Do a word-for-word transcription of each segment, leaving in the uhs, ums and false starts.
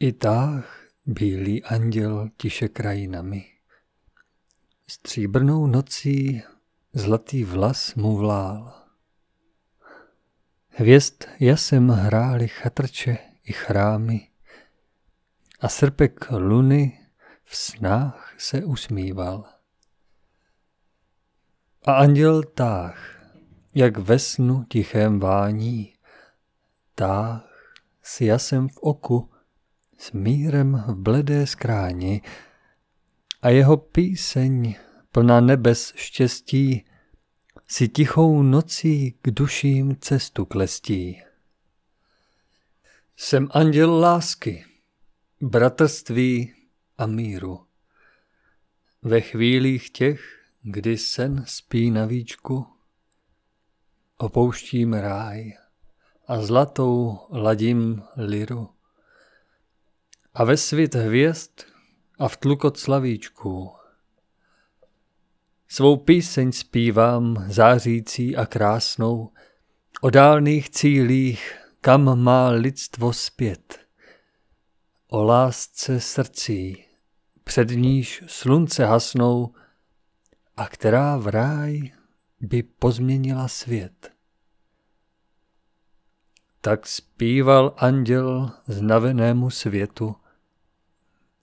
I táh bílý anděl tiše krajinami. Stříbrnou nocí zlatý vlas mu vlál. Hvězd jasem hrály chatrče i chrámy a srpek luny v snách se usmíval. A anděl táh, jak ve snu tichém vání, táh s jasem v oku, s mírem v bledé skráni, a jeho píseň plná nebes štěstí si tichou nocí k duším cestu klestí. Jsem anděl lásky, bratrství a míru. Ve chvílích těch, kdy sen spí na víčku, opouštím ráj a zlatou ladím liru. A ve svit hvězd a v tlukot slavíčků svou píseň zpívám zářící a krásnou o dálných cílích, kam má lidstvo zpět. O lásce srdcí, před níž slunce hasnou a která v ráj by pozměnila svět. Tak zpíval anděl znavenému světu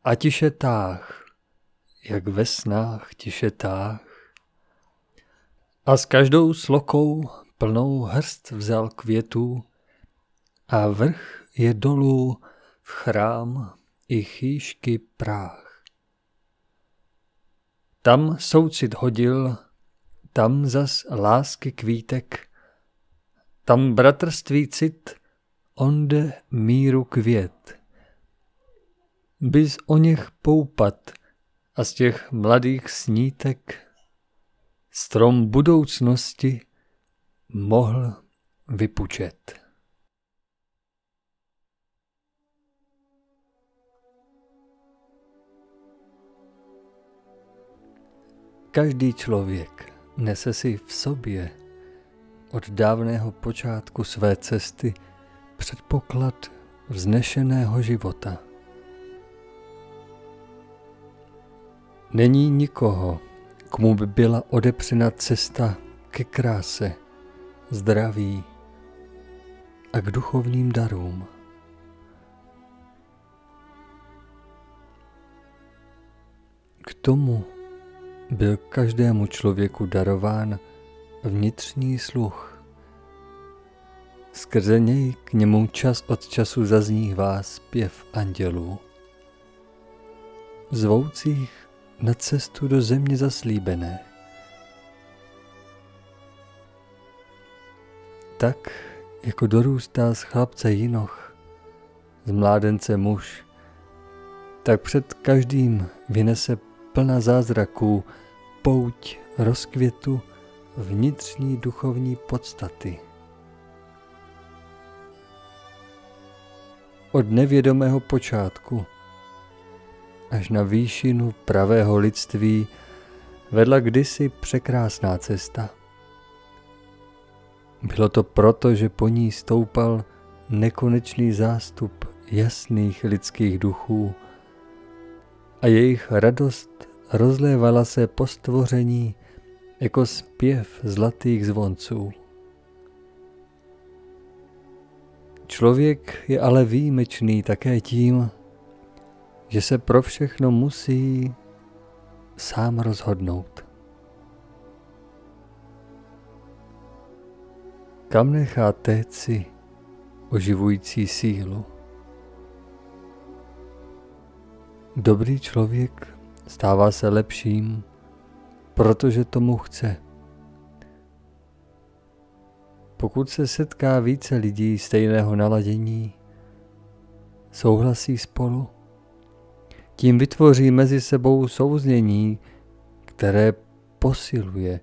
a tiše táh, jak ve snách tiše táh. A s každou slokou plnou hrst vzal květů a vrch je dolů v chrám i chýšky práh. Tam soucit hodil, tam zas lásky kvítek, tam bratrství cit, onde míru květ. Bys o něch poupat a z těch mladých snítek strom budoucnosti mohl vypučet. Každý člověk nese si v sobě od dávného počátku své cesty předpoklad vznešeného života. Není nikoho, komu by byla odepřena cesta ke kráse, zdraví a k duchovním darům. K tomu byl každému člověku darován vnitřní sluch. Skrze něj k němu čas od času zaznívá zpěv andělů, zvoucích na cestu do země zaslíbené. Tak, jako dorůstá z chlapce jinoch, z mládence muž, tak před každým vynese plna zázraků pouť rozkvětu vnitřní duchovní podstaty. Od nevědomého počátku až na výšinu pravého lidství vedla kdysi překrásná cesta. Bylo to proto, že po ní stoupal nekonečný zástup jasných lidských duchů a jejich radost rozlévala se po stvoření jako zpěv zlatých zvonců. Člověk je ale výjimečný také tím, že se pro všechno musí sám rozhodnout. Kam nechá téci oživující sílu? Dobrý člověk stává se lepším, protože tomu chce. Pokud se setká více lidí stejného naladění, souhlasí spolu, tím vytvoří mezi sebou souznění, které posiluje,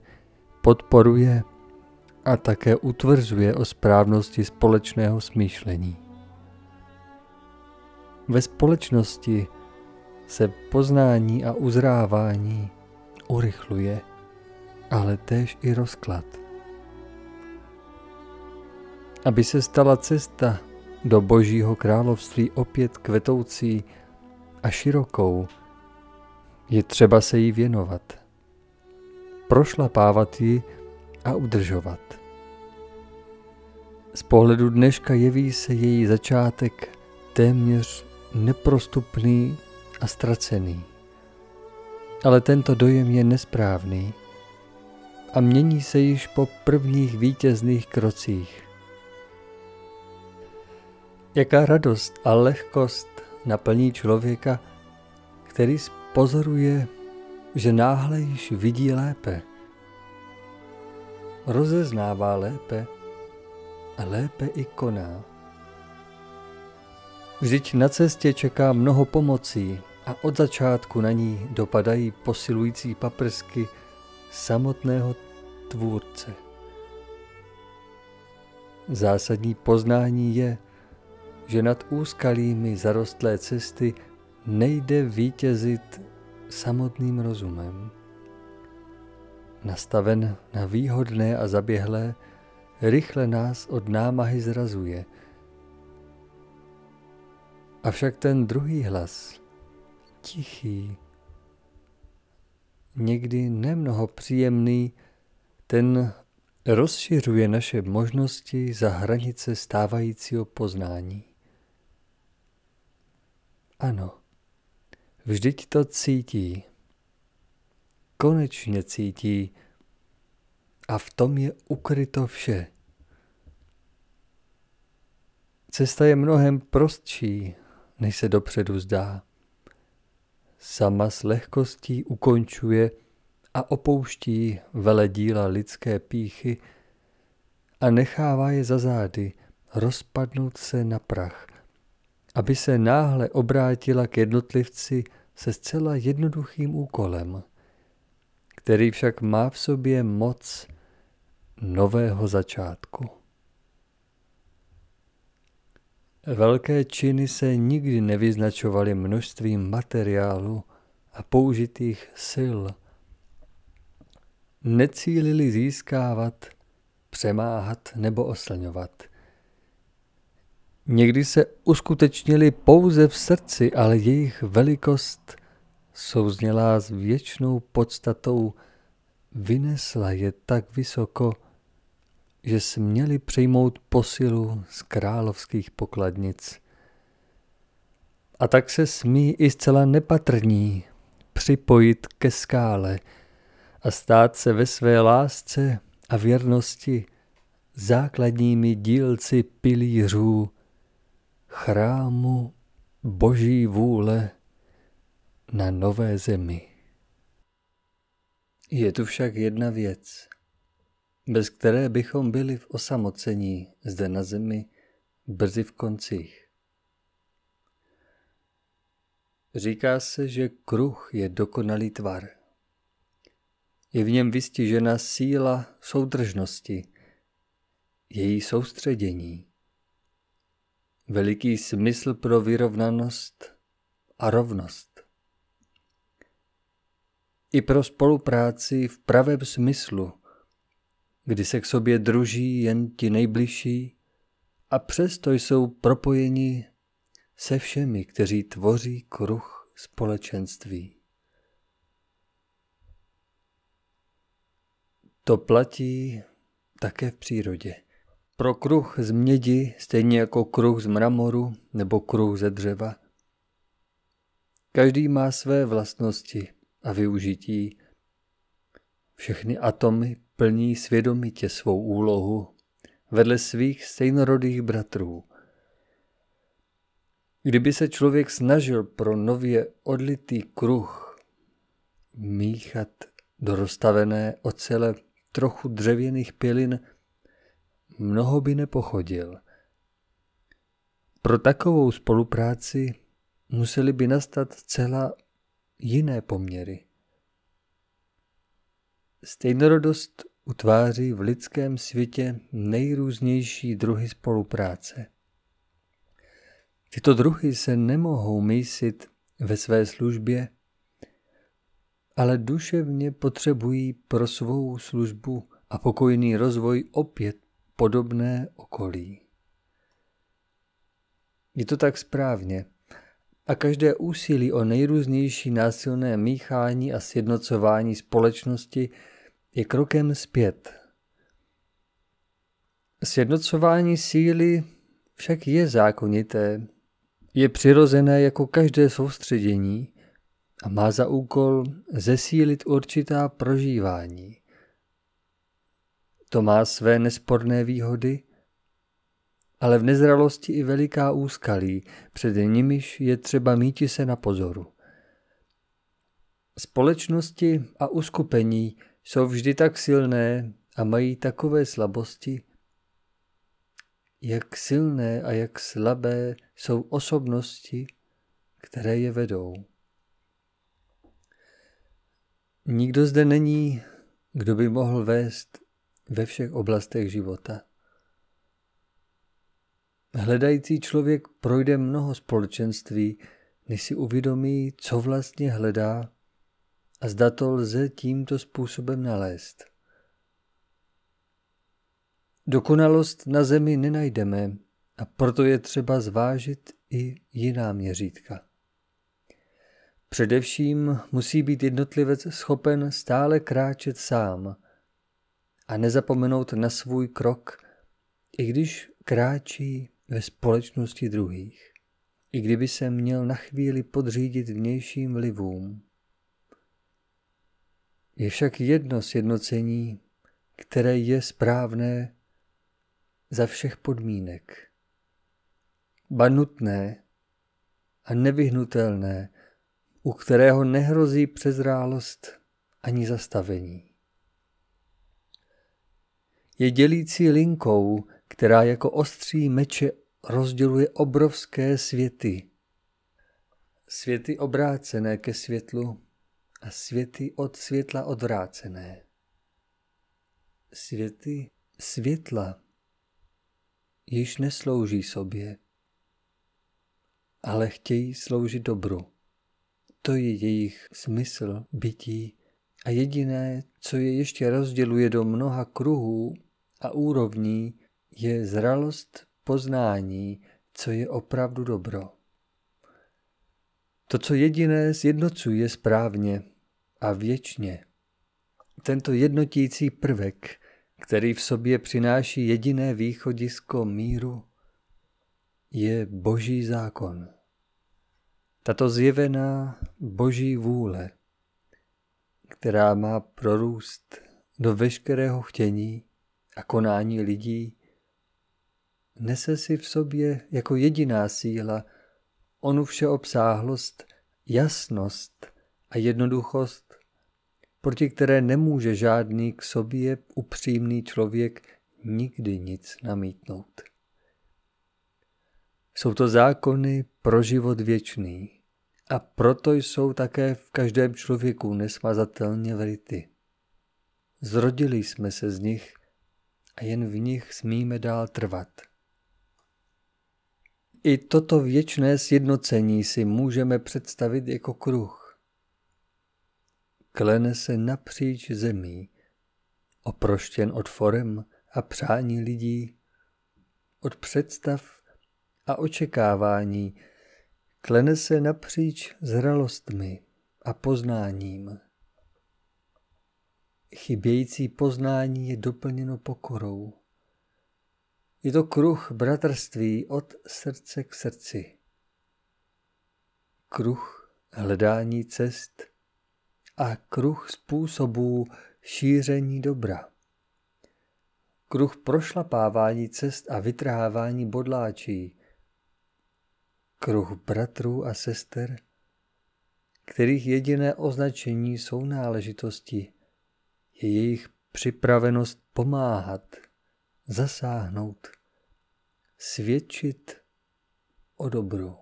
podporuje a také utvrzuje o správnosti společného smýšlení. Ve společnosti se poznání a uzrávání urychluje, ale též i rozklad. Aby se stala cesta do Božího království opět kvetoucí a širokou, je třeba se jí věnovat, prošlapávat ji a udržovat. Z pohledu dneška jeví se její začátek téměř neprostupný a ztracený. Ale tento dojem je nesprávný a mění se již po prvních vítězných krocích. Jaká radost a lehkost naplní člověka, který pozoruje, že náhle již vidí lépe, rozeznává lépe a lépe i koná. Vždyť na cestě čeká mnoho pomocí a od začátku na ní dopadají posilující paprsky samotného tvůrce. Zásadní poznání je, že nad úskalími zarostlé cesty nejde vítězit samotným rozumem. Nastaven na výhodné a zaběhlé, rychle nás od námahy zrazuje. Avšak ten druhý hlas, tichý, někdy nemnoho příjemný, ten rozšiřuje naše možnosti za hranice stávajícího poznání. Ano, vždyť to cítí. Konečně cítí. A v tom je ukryto vše. Cesta je mnohem prostší, než se dopředu zdá. Sama s lehkostí ukončuje a opouští veledíla lidské pýchy a nechává je za zády rozpadnout se na prach, aby se náhle obrátila k jednotlivci se zcela jednoduchým úkolem, který však má v sobě moc nového začátku. Velké činy se nikdy nevyznačovaly množstvím materiálu a použitých sil. Necílili získávat, přemáhat nebo oslňovat. Někdy se uskutečnili pouze v srdci, ale jejich velikost souznělá s věčnou podstatou vynesla je tak vysoko, že směli přijmout posilu z královských pokladnic. A tak se smí i zcela nepatrní připojit ke skále a stát se ve své lásce a věrnosti základními dílci pilířů chrámu Boží vůle na nové zemi. Je tu však jedna věc, bez které bychom byli v osamocení zde na zemi brzy v koncích. Říká se, že kruh je dokonalý tvar. Je v něm vystižena síla soudržnosti, její soustředění, veliký smysl pro vyrovnanost a rovnost. I pro spolupráci v pravém smyslu, kdy se k sobě druží jen ti nejbližší a přesto jsou propojeni se všemi, kteří tvoří kruh společenství. To platí také v přírodě. Pro kruh z mědi, stejně jako kruh z mramoru nebo kruh ze dřeva, každý má své vlastnosti a využití. Všechny atomy plní svědomitě svou úlohu vedle svých stejnorodých bratrů. Kdyby se člověk snažil pro nově odlitý kruh míchat do rozstavené ocele trochu dřevěných pilin, mnoho by nepochodil. Pro takovou spolupráci musely by nastat zcela jiné poměry. Stejnorodost utváří v lidském světě nejrůznější druhy spolupráce. Tyto druhy se nemohou mísit ve své službě, ale duševně potřebují pro svou službu a pokojný rozvoj opět podobné okolí. Je to tak správně. A každé úsilí o nejrůznější násilné míchání a sjednocování společnosti je krokem zpět. Sjednocování síly však je zákonité, je přirozené jako každé soustředění a má za úkol zesílit určitá prožívání. To má své nesporné výhody, ale v nezralosti i veliká úskalí, před nimiž je třeba míti se na pozoru. Společnosti a uskupení jsou vždy tak silné a mají takové slabosti, jak silné a jak slabé jsou osobnosti, které je vedou. Nikdo zde není, kdo by mohl vést ve všech oblastech života. Hledající člověk projde mnoho společenství, než si uvědomí, co vlastně hledá a zda to lze tímto způsobem nalézt. Dokonalost na zemi nenajdeme a proto je třeba zvážit i jiná měřítka. Především musí být jednotlivec schopen stále kráčet sám a nezapomenout na svůj krok, i když kráčí ve společnosti druhých, i kdyby se měl na chvíli podřídit vnějším vlivům. Je však jedno sjednocení, které je správné za všech podmínek, ba nutné a nevyhnutelné, u kterého nehrozí přezrálost ani zastavení. Je dělící linkou, která jako ostří meče rozděluje obrovské světy. Světy obrácené ke světlu a světy od světla odvrácené. Světy světla již neslouží sobě, ale chtějí sloužit dobru. To je jejich smysl bytí a jediné, co je ještě rozděluje do mnoha kruhů a úrovní, je zralost poznání, co je opravdu dobro. To, co jediné sjednocuje správně a věčně. Tento jednotící prvek, který v sobě přináší jediné východisko míru, je Boží zákon. Tato zjevená Boží vůle, která má prorůst do veškerého chtění a konání lidí, nese si v sobě jako jediná síla onu všeobsáhlost, jasnost a jednoduchost, proti které nemůže žádný k sobě upřímný člověk nikdy nic namítnout. Jsou to zákony pro život věčný a proto jsou také v každém člověku nesmazatelně vryty. Zrodili jsme se z nich a jen v nich smíme dál trvat. I toto věčné sjednocení si můžeme představit jako kruh. Klene se napříč zemí, oproštěn od forem a přání lidí, od představ a očekávání, klene se napříč zralostmi a poznáním. Chybějící poznání je doplněno pokorou. Je to kruh bratrství od srdce k srdci. Kruh hledání cest a kruh způsobů šíření dobra. Kruh prošlapávání cest a vytrhávání bodláčí. Kruh bratrů a sester, kterých jediné označení jsou náležitosti, je jejich připravenost pomáhat, zasáhnout, svědčit o dobru.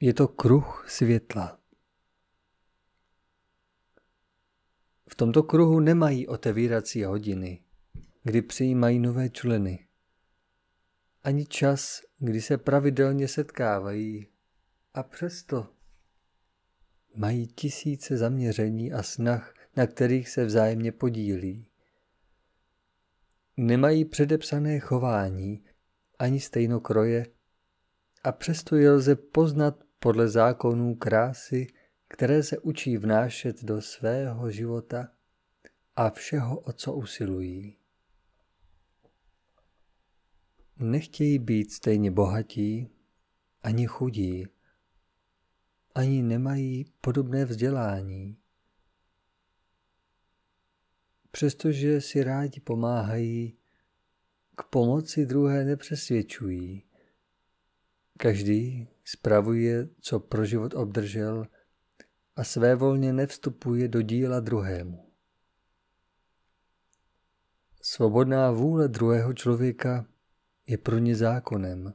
Je to kruh světla. V tomto kruhu nemají otevírací hodiny, kdy přijímají nové členy, ani čas, kdy se pravidelně setkávají, a přesto mají tisíce zaměření a snah, na kterých se vzájemně podílí. Nemají předepsané chování ani stejnokroje, a přesto je lze poznat podle zákonů krásy, které se učí vnášet do svého života a všeho, o co usilují. Nechtějí být stejně bohatí, ani chudí, ani nemají podobné vzdělání. Přestože si rádi pomáhají, k pomoci druhé nepřesvědčují. Každý spravuje, co pro život obdržel, a svévolně nevstupuje do díla druhému. Svobodná vůle druhého člověka je pro ně zákonem,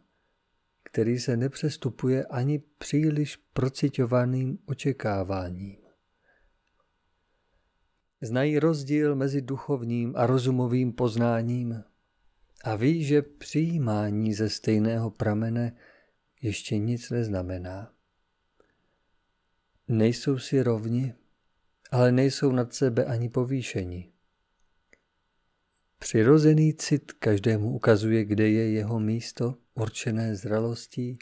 který se nepřestupuje ani příliš prociťovaným očekáváním. Znají rozdíl mezi duchovním a rozumovým poznáním a ví, že přijímání ze stejného pramene ještě nic neznamená. Nejsou si rovni, ale nejsou nad sebe ani povýšeni. Přirozený cit každému ukazuje, kde je jeho místo, určené zralostí,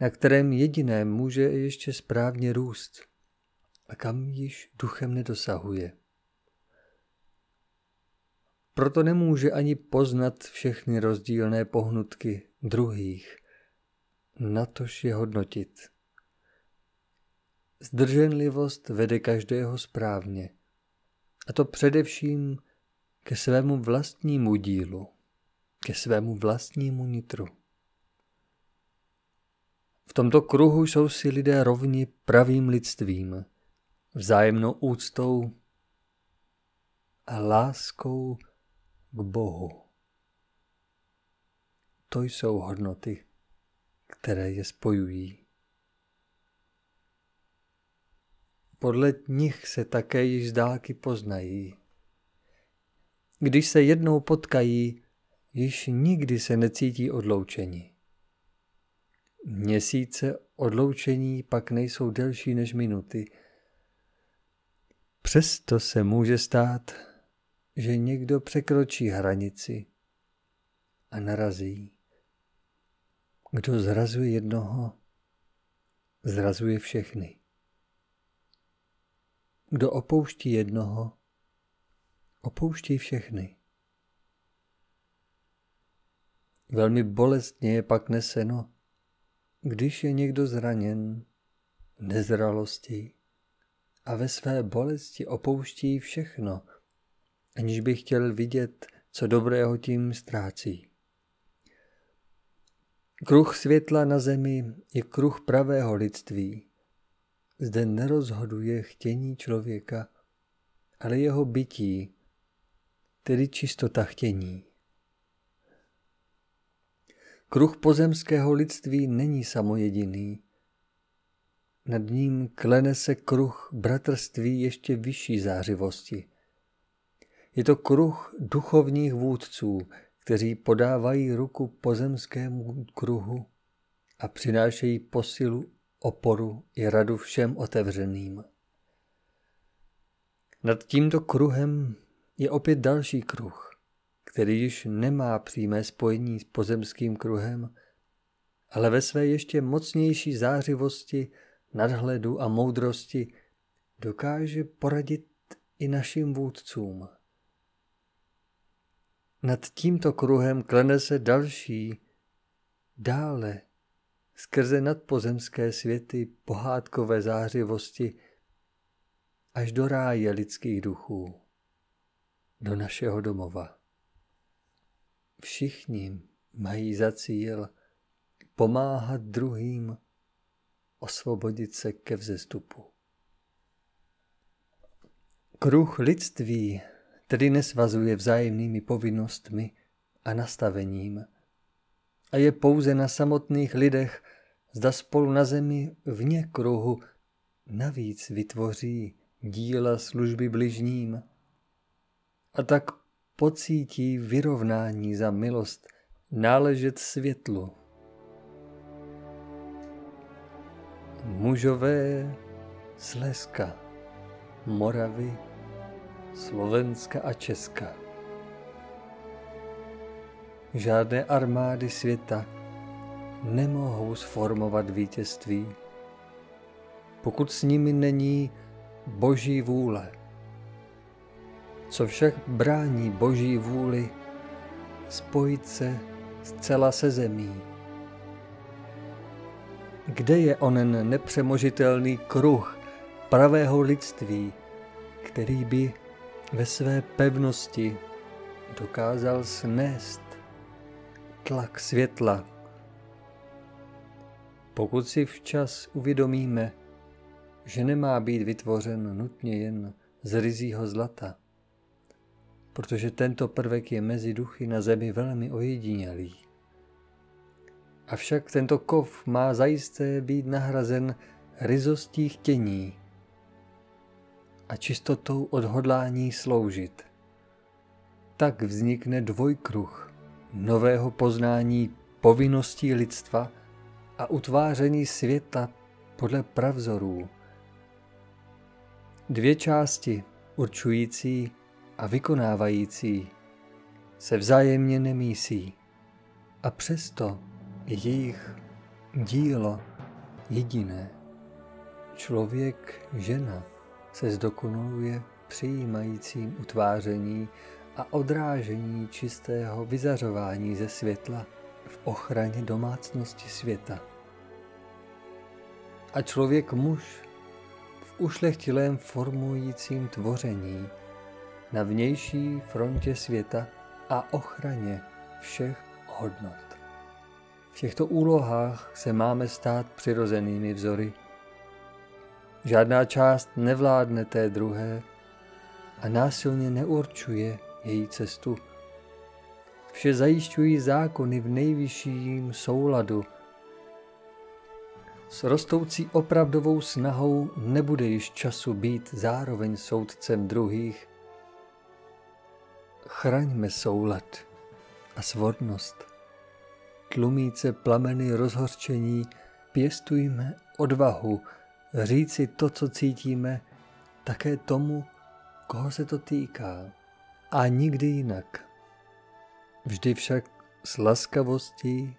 na kterém jediné může ještě správně růst a kam již duchem nedosahuje. Proto nemůže ani poznat všechny rozdílné pohnutky druhých, natož je hodnotit. Zdrženlivost vede každého správně, a to především ke svému vlastnímu dílu, ke svému vlastnímu nitru. V tomto kruhu jsou si lidé rovni pravým lidstvím, vzájemnou úctou a láskou k Bohu. To jsou hodnoty, které je spojují. Podle nich se také již z dálky poznají. Když se jednou potkají, již nikdy se necítí odloučeni. Měsíce odloučení pak nejsou delší než minuty. Přesto se může stát, že někdo překročí hranici a narazí. Kdo zrazuje jednoho, zrazuje všechny. Kdo opouští jednoho, opouští všechny. Velmi bolestně je pak neseno, když je někdo zraněn nezralostí a ve své bolesti opouští všechno, aniž by chtěl vidět, co dobrého tím ztrácí. Kruh světla na zemi je kruh pravého lidství. Zde nerozhoduje chtění člověka, ale jeho bytí, tedy čistota chtění. Kruh pozemského lidství není samojediný. Nad ním klene se kruh bratrství ještě vyšší zářivosti. Je to kruh duchovních vůdců, kteří podávají ruku pozemskému kruhu a přinášejí posilu, oporu i radu všem otevřeným. Nad tímto kruhem je opět další kruh, který již nemá přímé spojení s pozemským kruhem, ale ve své ještě mocnější zářivosti, nadhledu a moudrosti dokáže poradit i našim vůdcům. Nad tímto kruhem klene se další, dále, skrze nadpozemské světy pohádkové zářivosti až do ráje lidských duchů, do našeho domova. Všichni mají za cíl pomáhat druhým osvobodit se ke vzestupu. Kruh lidství tedy nesvazuje vzájemnými povinnostmi a nastavením a je pouze na samotných lidech, zda spolu na zemi vně kruhu navíc vytvoří díla služby bližním a tak pocítí vyrovnání za milost náležet světlu. Mužové Slezska, Moravy, Slovenska a Česka. žádné armády světa nemohou sformovat vítězství, pokud s nimi není Boží vůle. Co však brání Boží vůli spojit se zcela se zemí? Kde je onen nepřemožitelný kruh pravého lidství, který by ve své pevnosti dokázal snést tlak světla? Pokud si včas uvědomíme, že nemá být vytvořen nutně jen z ryzího zlata, protože tento prvek je mezi duchy na zemi velmi ojedinělý. Avšak tento kov má zajisté být nahrazen ryzostí chtění a čistotou odhodlání sloužit. Tak vznikne dvojkruh nového poznání povinností lidstva a utváření světa podle pravzorů. Dvě části, určující a vykonávající, se vzájemně nemísí a přesto je jejich dílo jediné. Člověk, žena se zdokonaluje přijímajícím utváření a odrážení čistého vyzařování ze světla v ochraně domácnosti světa. A člověk muž v ušlechtilém formujícím tvoření na vnější frontě světa a ochraně všech hodnot. V těchto úlohách se máme stát přirozenými vzory. Žádná část nevládne té druhé a násilně neurčuje její cestu. Vše zajišťují zákony v nejvyšším souladu. S rostoucí opravdovou snahou nebude již času být zároveň soudcem druhých. Chraňme soulad a svornost. Tlumíce plameny rozhořčení, pěstujme odvahu říci to, co cítíme, také tomu, koho se to týká, a nikdy jinak. Vždy však s laskavostí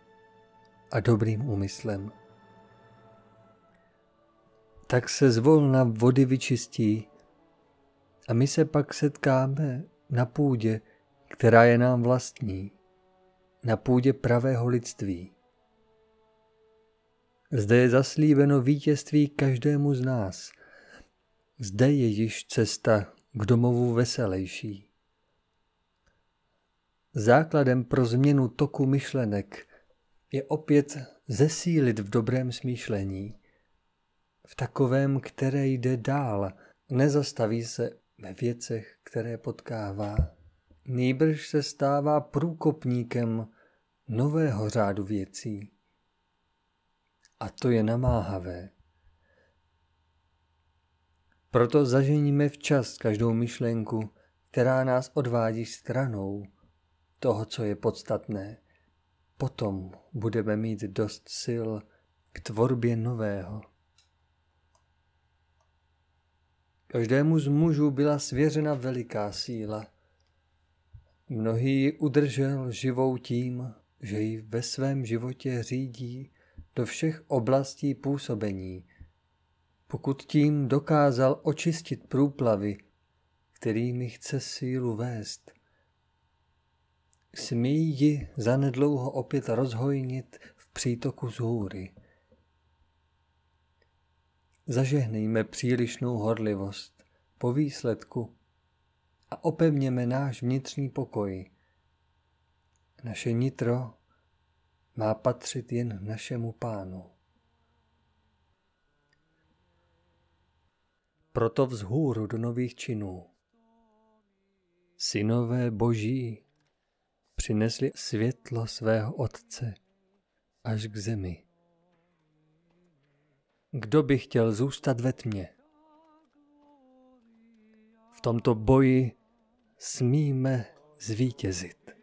a dobrým úmyslem. Tak se zvolna vody vyčistí a my se pak setkáme na půdě, která je nám vlastní, na půdě pravého lidství. Zde je zaslíbeno vítězství každému z nás. Zde je již cesta k domovu veselejší. Základem pro změnu toku myšlenek je opět zesílit v dobrém smýšlení, v takovém, které jde dál, nezastaví se ve věcech, které potkává, nýbrž se stává průkopníkem nového řádu věcí. A to je namáhavé. Proto zaženíme včas každou myšlenku, která nás odvádí stranou toho, co je podstatné. Potom budeme mít dost sil k tvorbě nového. Každému z mužů byla svěřena veliká síla. Mnohý ji udržel živou tím, že ji ve svém životě řídí do všech oblastí působení, pokud tím dokázal očistit průplavy, kterými chce sílu vést. Smí ji zanedlouho opět rozhojnit v přítoku z hůry. Zažehnejme přílišnou horlivost po výsledku a opevněme náš vnitřní pokoj. Naše nitro má patřit jen našemu Pánu. Proto vzhůru do nových činů. Synové Boží přinesli světlo svého Otce až k zemi. Kdo by chtěl zůstat ve tmě? V tomto boji smíme zvítězit.